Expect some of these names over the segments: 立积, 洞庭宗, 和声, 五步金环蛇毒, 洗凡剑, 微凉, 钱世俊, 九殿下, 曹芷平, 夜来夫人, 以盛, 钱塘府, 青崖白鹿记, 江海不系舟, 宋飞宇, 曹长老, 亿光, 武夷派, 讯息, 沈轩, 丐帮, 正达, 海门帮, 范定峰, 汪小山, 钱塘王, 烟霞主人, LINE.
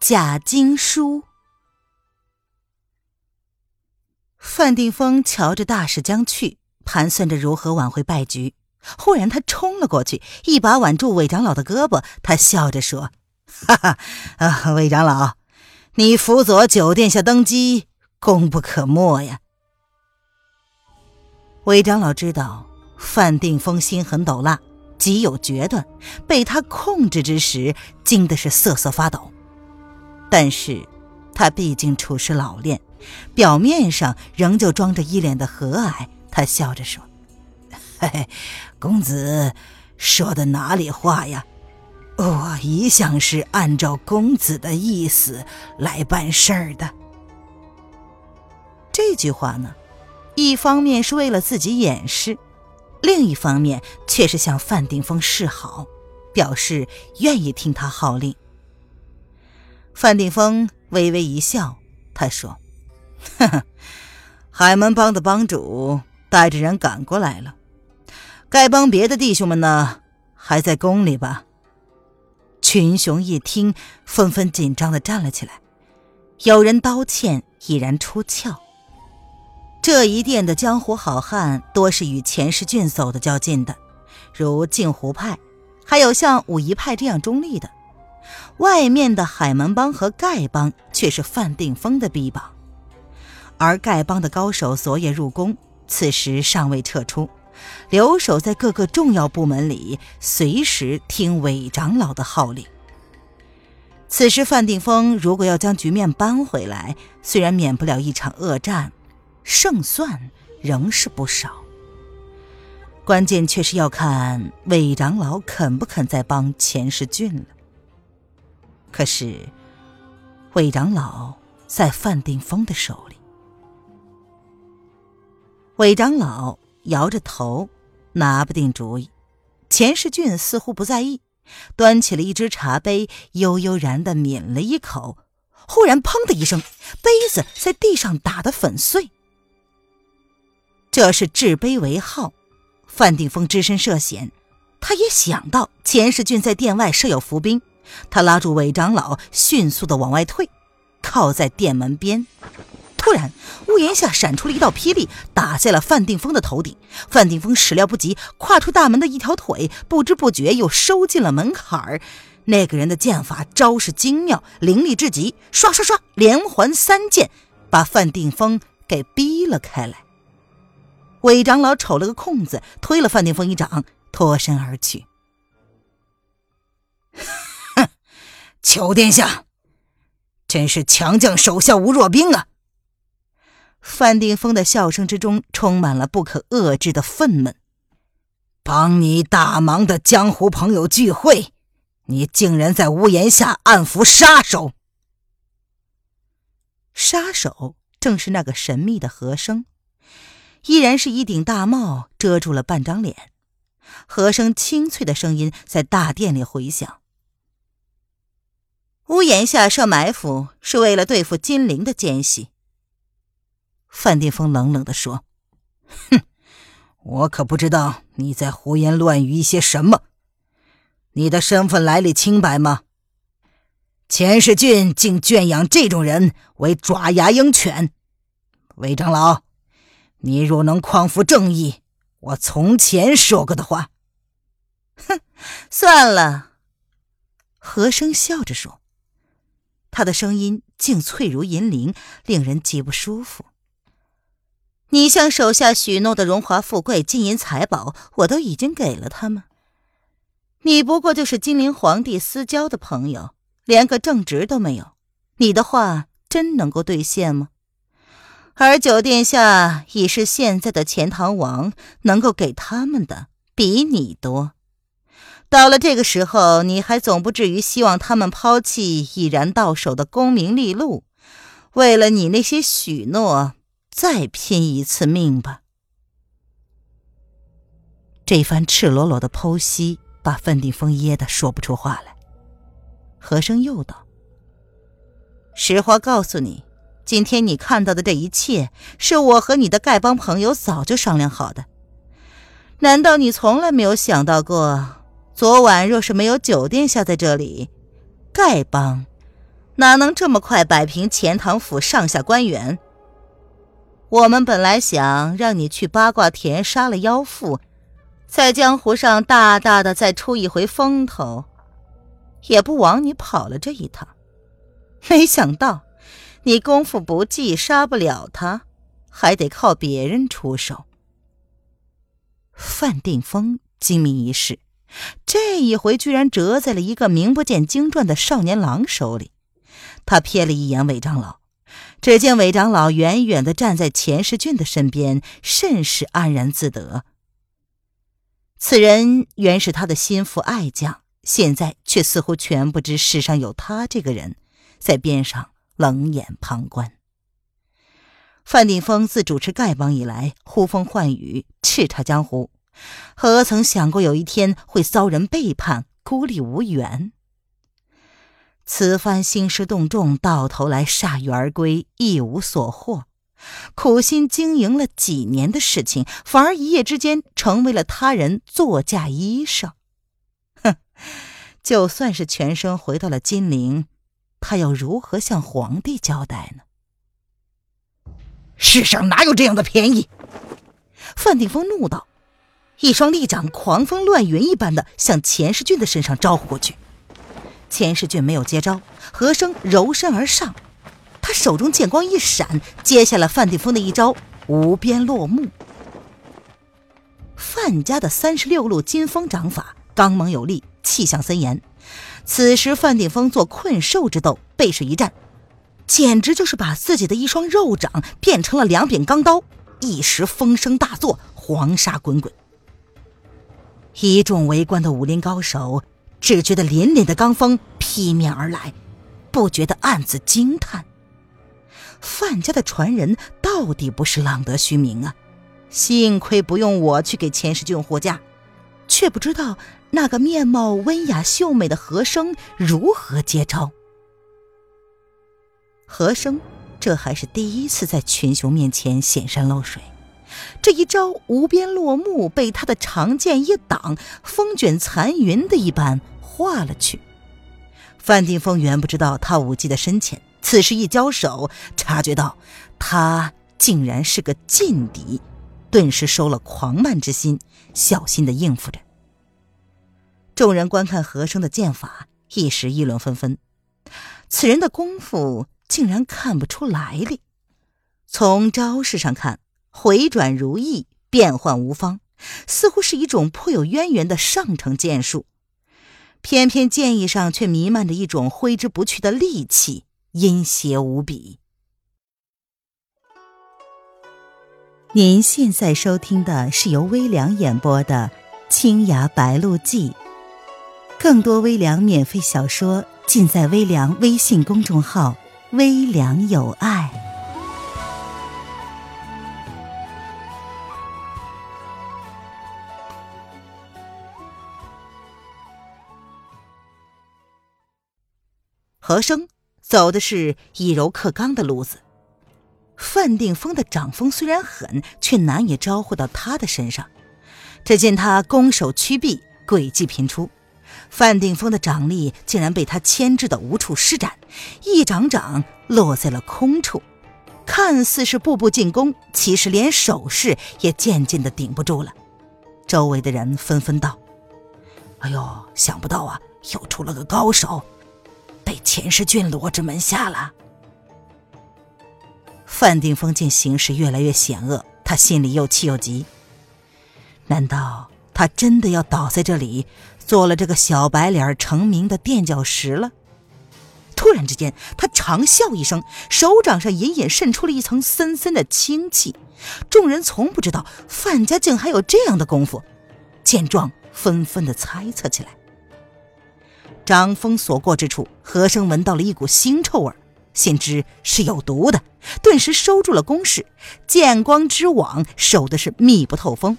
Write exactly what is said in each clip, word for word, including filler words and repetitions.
假经书。范定峰瞧着大使将去，盘算着如何挽回败局。忽然他冲了过去，一把挽住韦长老的胳膊，他笑着说：哈哈、啊、韦长老，你辅佐九殿下登基，功不可没呀。韦长老知道范定峰心狠抖辣，极有决断，被他控制之时惊的是瑟瑟发抖。但是他毕竟处事老练，表面上仍旧装着一脸的和蔼，他笑着说：嘿嘿，公子说的哪里话呀，我一向是按照公子的意思来办事儿的。这句话呢，一方面是为了自己掩饰，另一方面却是向范定峰示好，表示愿意听他号令。范定峰微微一笑，他说：呵呵，海门帮的帮主带着人赶过来了，该帮别的弟兄们呢还在宫里吧。群雄一听，纷纷紧张地站了起来，有人刀剑已然出鞘。这一殿的江湖好汉多是与前世郡走得较近的，如镜湖派，还有像武夷派这样中立的。外面的海门帮和丐帮却是范定峰的臂膀，而丐帮的高手昨夜入宫，此时尚未撤出，留守在各个重要部门里，随时听韦长老的号令。此时范定峰如果要将局面扳回来，虽然免不了一场恶战，胜算仍是不少。关键却是要看韦长老肯不肯再帮钱世俊了。可是韦长老在范定峰的手里。韦长老摇着头，拿不定主意。钱世俊似乎不在意，端起了一只茶杯，悠悠然地抿了一口，忽然砰的一声，杯子在地上打得粉碎。这是置杯为号，范定峰只身涉险。他也想到钱世俊在殿外设有伏兵，他拉住韦长老，迅速地往外退，靠在殿门边。突然屋檐下闪出了一道霹雳，打在了范定峰的头顶。范定峰始料不及，跨出大门的一条腿，不知不觉又收进了门槛儿。那个人的剑法招式精妙，凌厉至极，刷刷刷连环三剑，把范定峰给逼了开来。韦长老瞅了个空子，推了范定峰一掌，脱身而去。求殿下，真是强将手下无弱兵啊。范定峰的笑声之中充满了不可遏制的愤懑。帮你大忙的江湖朋友聚会，你竟然在屋檐下暗伏杀手。杀手正是那个神秘的和声，依然是一顶大帽遮住了半张脸，和声清脆的声音在大殿里回响。屋檐下设埋伏是为了对付金陵的奸细。范定峰冷冷地说：哼，我可不知道你在胡言乱语一些什么。你的身份来历清白吗？钱世俊竟圈养这种人为爪牙鹰犬。韦长老，你若能匡扶正义，我从前说过的话。哼，算了。和声笑着说。他的声音竟脆如银铃，令人极不舒服。你向手下许诺的荣华富贵、金银财宝，我都已经给了他们。你不过就是金陵皇帝私交的朋友，连个正职都没有，你的话真能够兑现吗？而九殿下已是现在的钱塘王，能够给他们的比你多。到了这个时候，你还总不至于希望他们抛弃已然到手的功名利禄，为了你那些许诺，再拼一次命吧。这番赤裸裸的剖析把范定峰噎得说不出话来。和声又道，实话告诉你，今天你看到的这一切是我和你的丐帮朋友早就商量好的。难道你从来没有想到过，昨晚若是没有酒店下在这里，丐帮哪能这么快摆平钱塘府上下官员？我们本来想让你去八卦田杀了妖妇，在江湖上大大的再出一回风头，也不枉你跑了这一趟。没想到你功夫不济，杀不了他，还得靠别人出手。范定峰精明一世，这一回居然折在了一个名不见经传的少年郎手里。他瞥了一眼韦长老，只见韦长老远远地站在钱世俊的身边，甚是安然自得。此人原是他的心腹爱将，现在却似乎全不知世上有他这个人，在边上冷眼旁观。范定峰自主持丐帮以来，呼风唤雨，叱咤江湖，何曾想过有一天会遭人背叛，孤立无援？此番兴师动众，到头来铩羽而归，一无所获。苦心经营了几年的事情，反而一夜之间成为了他人作嫁衣裳。哼，就算是全身回到了金陵，他要如何向皇帝交代呢？世上哪有这样的便宜？范定峰怒道，一双利掌狂风乱云一般的向钱世俊的身上招呼过去。钱世俊没有接招，和声柔身而上，他手中剑光一闪，接下了范定峰的一招无边落目。范家的三十六路金风掌法刚猛有力，气象森严。此时范定峰做困兽之斗，背水一战，简直就是把自己的一双肉掌变成了两柄钢刀，一时风声大作，黄沙滚滚。一众围观的武林高手只觉得凛凛的罡风劈面而来，不觉得暗自惊叹，范家的传人到底不是浪得虚名啊！幸亏不用我去给钱世俊护驾，却不知道那个面貌温雅秀美的和声如何接招。和声这还是第一次在群雄面前显山露水，这一招无边落幕被他的长剑一挡，风卷残云的一般化了去。范定峰原不知道他武技的深浅，此时一交手，察觉到他竟然是个劲敌，顿时收了狂慢之心，小心地应付着。众人观看和声的剑法，一时议论纷纷。此人的功夫竟然看不出来历。从招式上看，回转如意，变幻无方，似乎是一种颇有渊源的上乘剑术。偏偏剑意上却弥漫着一种挥之不去的戾气，阴邪无比。您现在收听的是由微凉演播的《青崖白鹿记》，更多微凉免费小说尽在微凉微信公众号“微凉有爱”。和声走的是以柔克刚的路子，范定峰的掌风虽然狠，却难以招呼到他的身上。只见他攻手屈臂，诡计频出，范定峰的掌力竟然被他牵制得无处施展，一掌掌落在了空处。看似是步步进攻，其实连手势也渐渐地顶不住了。周围的人纷纷道：“哎呦，想不到啊，又出了个高手，被钱世俊罗之门下了。”范定峰见形势越来越险恶，他心里又气又急。难道他真的要倒在这里，做了这个小白脸成名的垫脚石了？突然之间，他长啸一声，手掌上隐隐渗出了一层森森的清气。众人从不知道范家竟还有这样的功夫，见状纷纷地猜测起来。张峰所过之处，何生闻到了一股腥臭味，心知是有毒的，顿时收住了攻势，剑光之网守的是密不透风。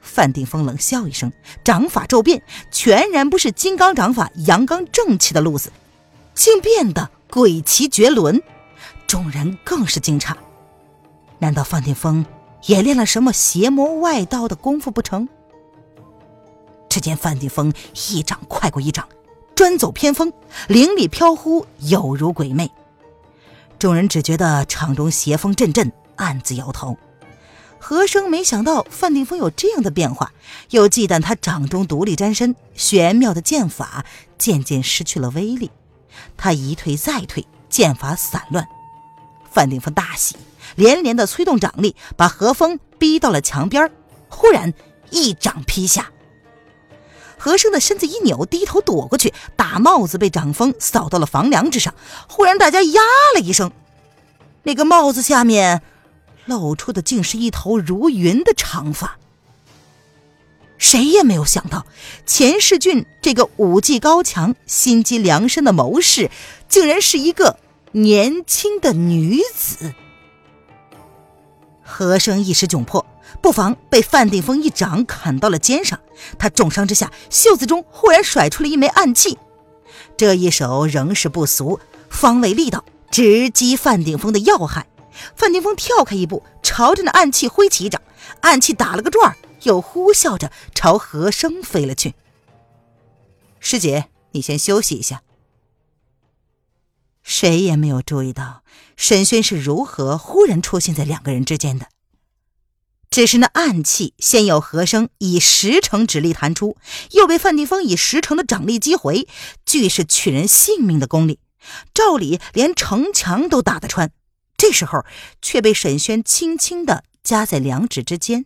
范定峰冷笑一声，掌法骤变，全然不是金刚掌法阳刚正气的路子，竟变得诡奇绝伦。众人更是惊诧，难道范定峰也练了什么邪魔外道的功夫不成？只见范定峰一掌快过一掌，专走偏锋，灵里飘忽，有如鬼魅。众人只觉得场中邪风阵阵，暗自摇头。何生没想到范定峰有这样的变化，又忌惮他掌中独立沾身，玄妙的剑法渐渐失去了威力。他一退再退，剑法散乱。范定峰大喜，连连地催动掌力，把何风逼到了墙边，忽然一掌劈下。何生的身子一扭，低头躲过去，大帽子被掌风扫到了房梁之上。忽然大家呀了一声，那个帽子下面露出的竟是一头如云的长发。谁也没有想到，钱世俊这个武技高强、心机良深的谋士，竟然是一个年轻的女子。何生一时窘迫，不妨被范定峰一掌砍到了肩上。他重伤之下，袖子中忽然甩出了一枚暗器。这一手仍是不俗，方位力道直击范定峰的要害。范定峰跳开一步，朝着那暗器挥起一掌，暗器打了个转，又呼啸着朝何生飞了去。师姐，你先休息一下。谁也没有注意到沈轩是如何忽然出现在两个人之间的。只是那暗器先有何生以十成指力弹出，又被范定峰以十成的掌力击回，俱是取人性命的功力，照理连城墙都打得穿，这时候却被沈轩轻轻地夹在两指之间。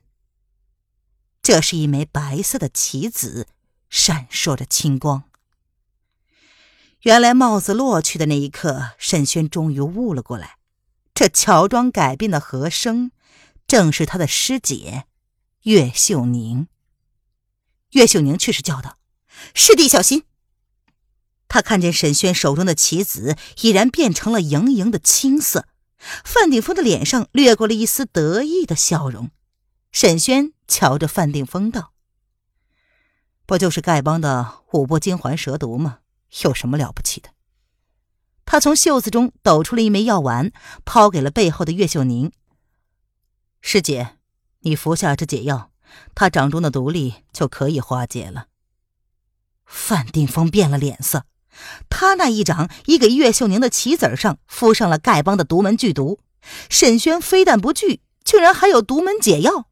这是一枚白色的棋子，闪烁着青光。原来帽子落去的那一刻，沈轩终于悟了过来，这乔装改变的何生正是他的师姐岳秀宁。岳秀宁却是叫道：“师弟小心！”他看见沈轩手中的棋子已然变成了莹莹的青色，范定峰的脸上掠过了一丝得意的笑容。沈轩瞧着范定峰道：“不就是丐帮的五步金环蛇毒吗？有什么了不起的？”他从袖子中抖出了一枚药丸，抛给了背后的岳秀宁：“师姐，你服下这解药，他掌中的毒力就可以化解了。”范定峰变了脸色，他那一掌已给岳秀宁的棋子上敷上了丐帮的独门剧毒。沈轩非但不惧，竟然还有独门解药。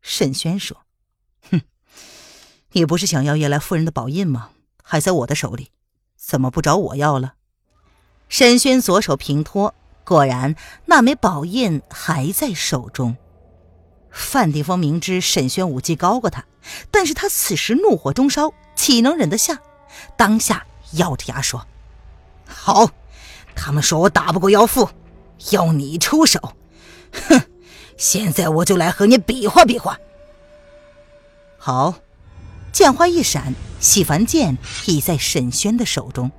沈轩说：“哼，你不是想要夜来夫人的宝印吗？还在我的手里，怎么不找我要了？”沈轩左手平托，果然那枚宝印还在手中。范定峰明知沈轩武技高过他，但是他此时怒火中烧，岂能忍得下？当下咬着牙说：“好，他们说我打不过妖妇，要你出手，哼，现在我就来和你比划比划。”好，剑花一闪，洗凡剑已在沈轩的手中。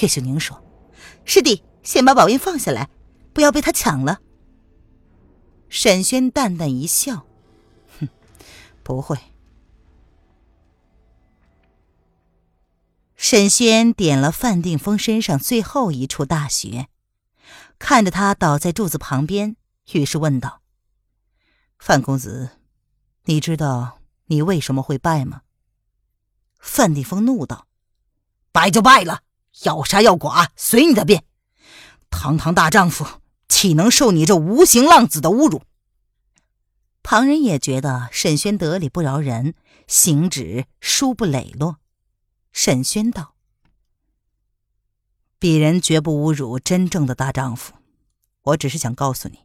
岳秀宁说：“师弟，先把宝印放下来，不要被他抢了。”沈轩淡淡一笑：“哼，不会。”沈轩点了范定峰身上最后一处大穴，看着他倒在柱子旁边，于是问道：“范公子，你知道你为什么会败吗？”范定峰怒道：“败就败了，要杀要剐随你的便，堂堂大丈夫岂能受你这无形浪子的侮辱？”旁人也觉得沈轩得理不饶人，行止殊不磊落。沈轩道：“鄙人绝不侮辱真正的大丈夫，我只是想告诉你，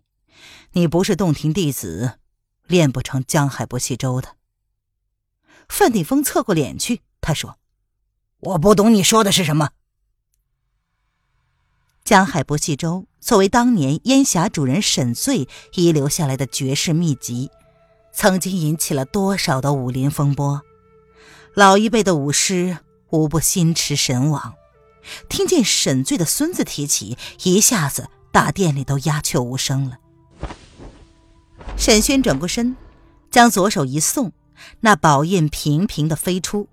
你不是洞庭弟子，练不成江海不系舟的。”范定峰侧过脸去，他说：“我不懂你说的是什么。”江海不系舟作为当年烟霞主人沈醉遗留下来的绝世秘籍，曾经引起了多少的武林风波。老一辈的武师无不心驰神往。听见沈醉的孙子提起，一下子大殿里都鸦雀无声了。沈轩转过身，将左手一送，那宝印平平地飞出，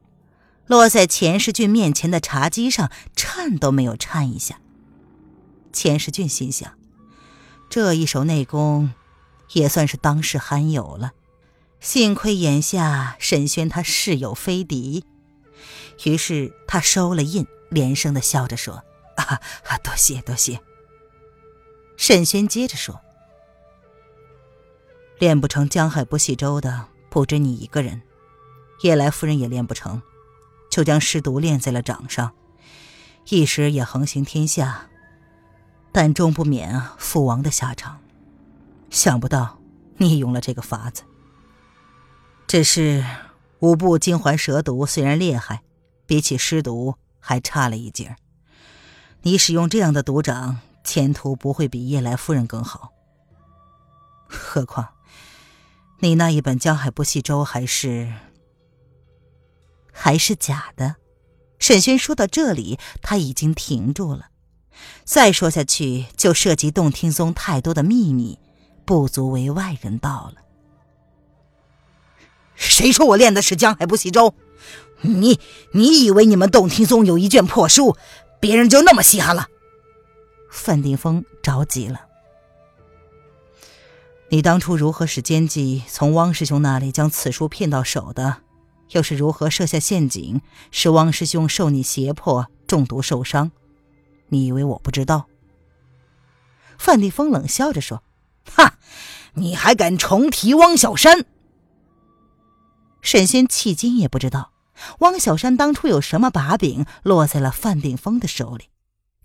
落在钱世俊面前的茶几上，颤都没有颤一下。钱世俊心想，这一手内功也算是当世罕有了，幸亏眼下沈轩他势有非敌。于是他收了印，连声地笑着说：“啊，啊多谢多谢。”沈轩接着说：“练不成江海不系舟的不止你一个人，夜来夫人也练不成，就将尸毒练在了掌上，一时也横行天下，但终不免啊父王的下场。想不到你用了这个法子。只是五步金环蛇毒虽然厉害，比起尸毒还差了一截。你使用这样的毒掌，前途不会比夜来夫人更好。何况你那一本《江海不系舟》还是还是假的。”沈轩说到这里，他已经停住了，再说下去就涉及洞庭宗太多的秘密，不足为外人道了。“谁说我练的是《江海不系舟》？你你以为你们洞庭宗有一卷破书，别人就那么稀罕了？”范定峰着急了。“你当初如何使奸计从汪师兄那里将此书骗到手的，又是如何设下陷阱，使汪师兄受你胁迫中毒受伤，你以为我不知道？”范定峰冷笑着说：“哈，你还敢重提汪小山？”沈轩迄今也不知道汪小山当初有什么把柄落在了范定峰的手里，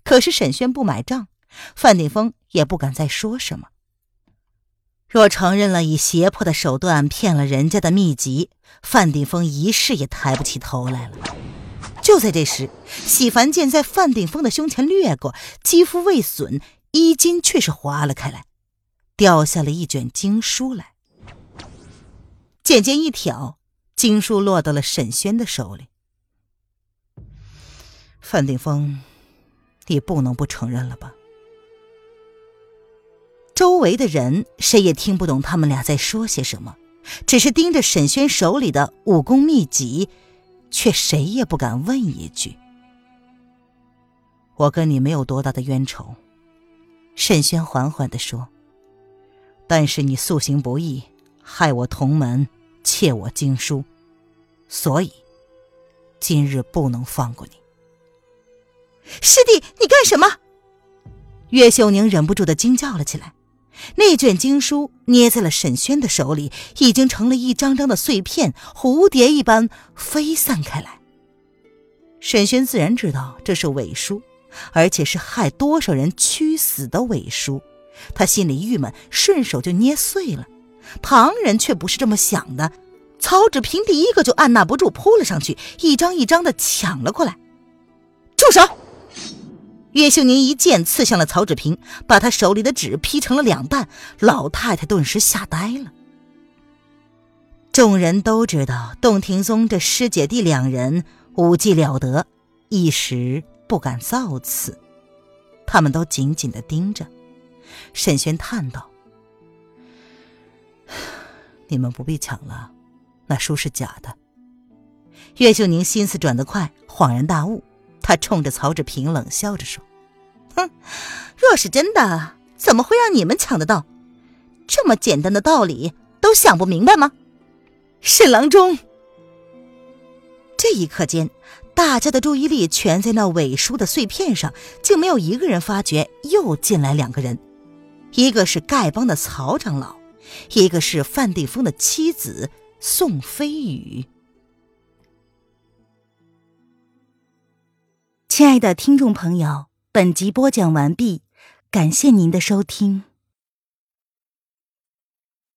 可是沈轩不买账，范定峰也不敢再说什么。若承认了以胁迫的手段骗了人家的秘籍，范定峰一世也抬不起头来了。就在这时，洗凡剑在范定峰的胸前掠过，肌肤未损，衣襟却是划了开来，掉下了一卷经书来。剑尖一挑，经书落到了沈轩的手里。“范定峰，你不能不承认了吧？”周围的人谁也听不懂他们俩在说些什么，只是盯着沈轩手里的武功秘籍，却谁也不敢问一句。“我跟你没有多大的冤仇。”沈轩缓缓地说，“但是你素行不义，害我同门，窃我经书，所以今日不能放过你。”“师弟，你干什么？”岳秀宁忍不住地惊叫了起来。那卷经书捏在了沈轩的手里，已经成了一张张的碎片，蝴蝶一般飞散开来。沈轩自然知道这是伪书，而且是害多少人屈死的伪书，他心里郁闷，顺手就捏碎了。旁人却不是这么想的，曹芷平第一个就按捺不住扑了上去，一张一张的抢了过来。“住手！”岳秀宁一剑刺向了曹芷平，把他手里的纸劈成了两半，老太太顿时吓呆了。众人都知道洞庭宗这师姐弟两人武技了得，一时不敢造次，他们都紧紧地盯着。沈轩叹道：“你们不必抢了，那书是假的。”岳秀宁心思转得快，恍然大悟，他冲着曹芷平冷笑着说：“哼，若是真的，怎么会让你们抢得到？这么简单的道理都想不明白吗？沈郎中！”这一刻间，大家的注意力全在那伪书的碎片上，竟没有一个人发觉又进来两个人，一个是丐帮的曹长老，一个是范定峰的妻子宋飞宇。亲爱的听众朋友，本集播讲完毕，感谢您的收听。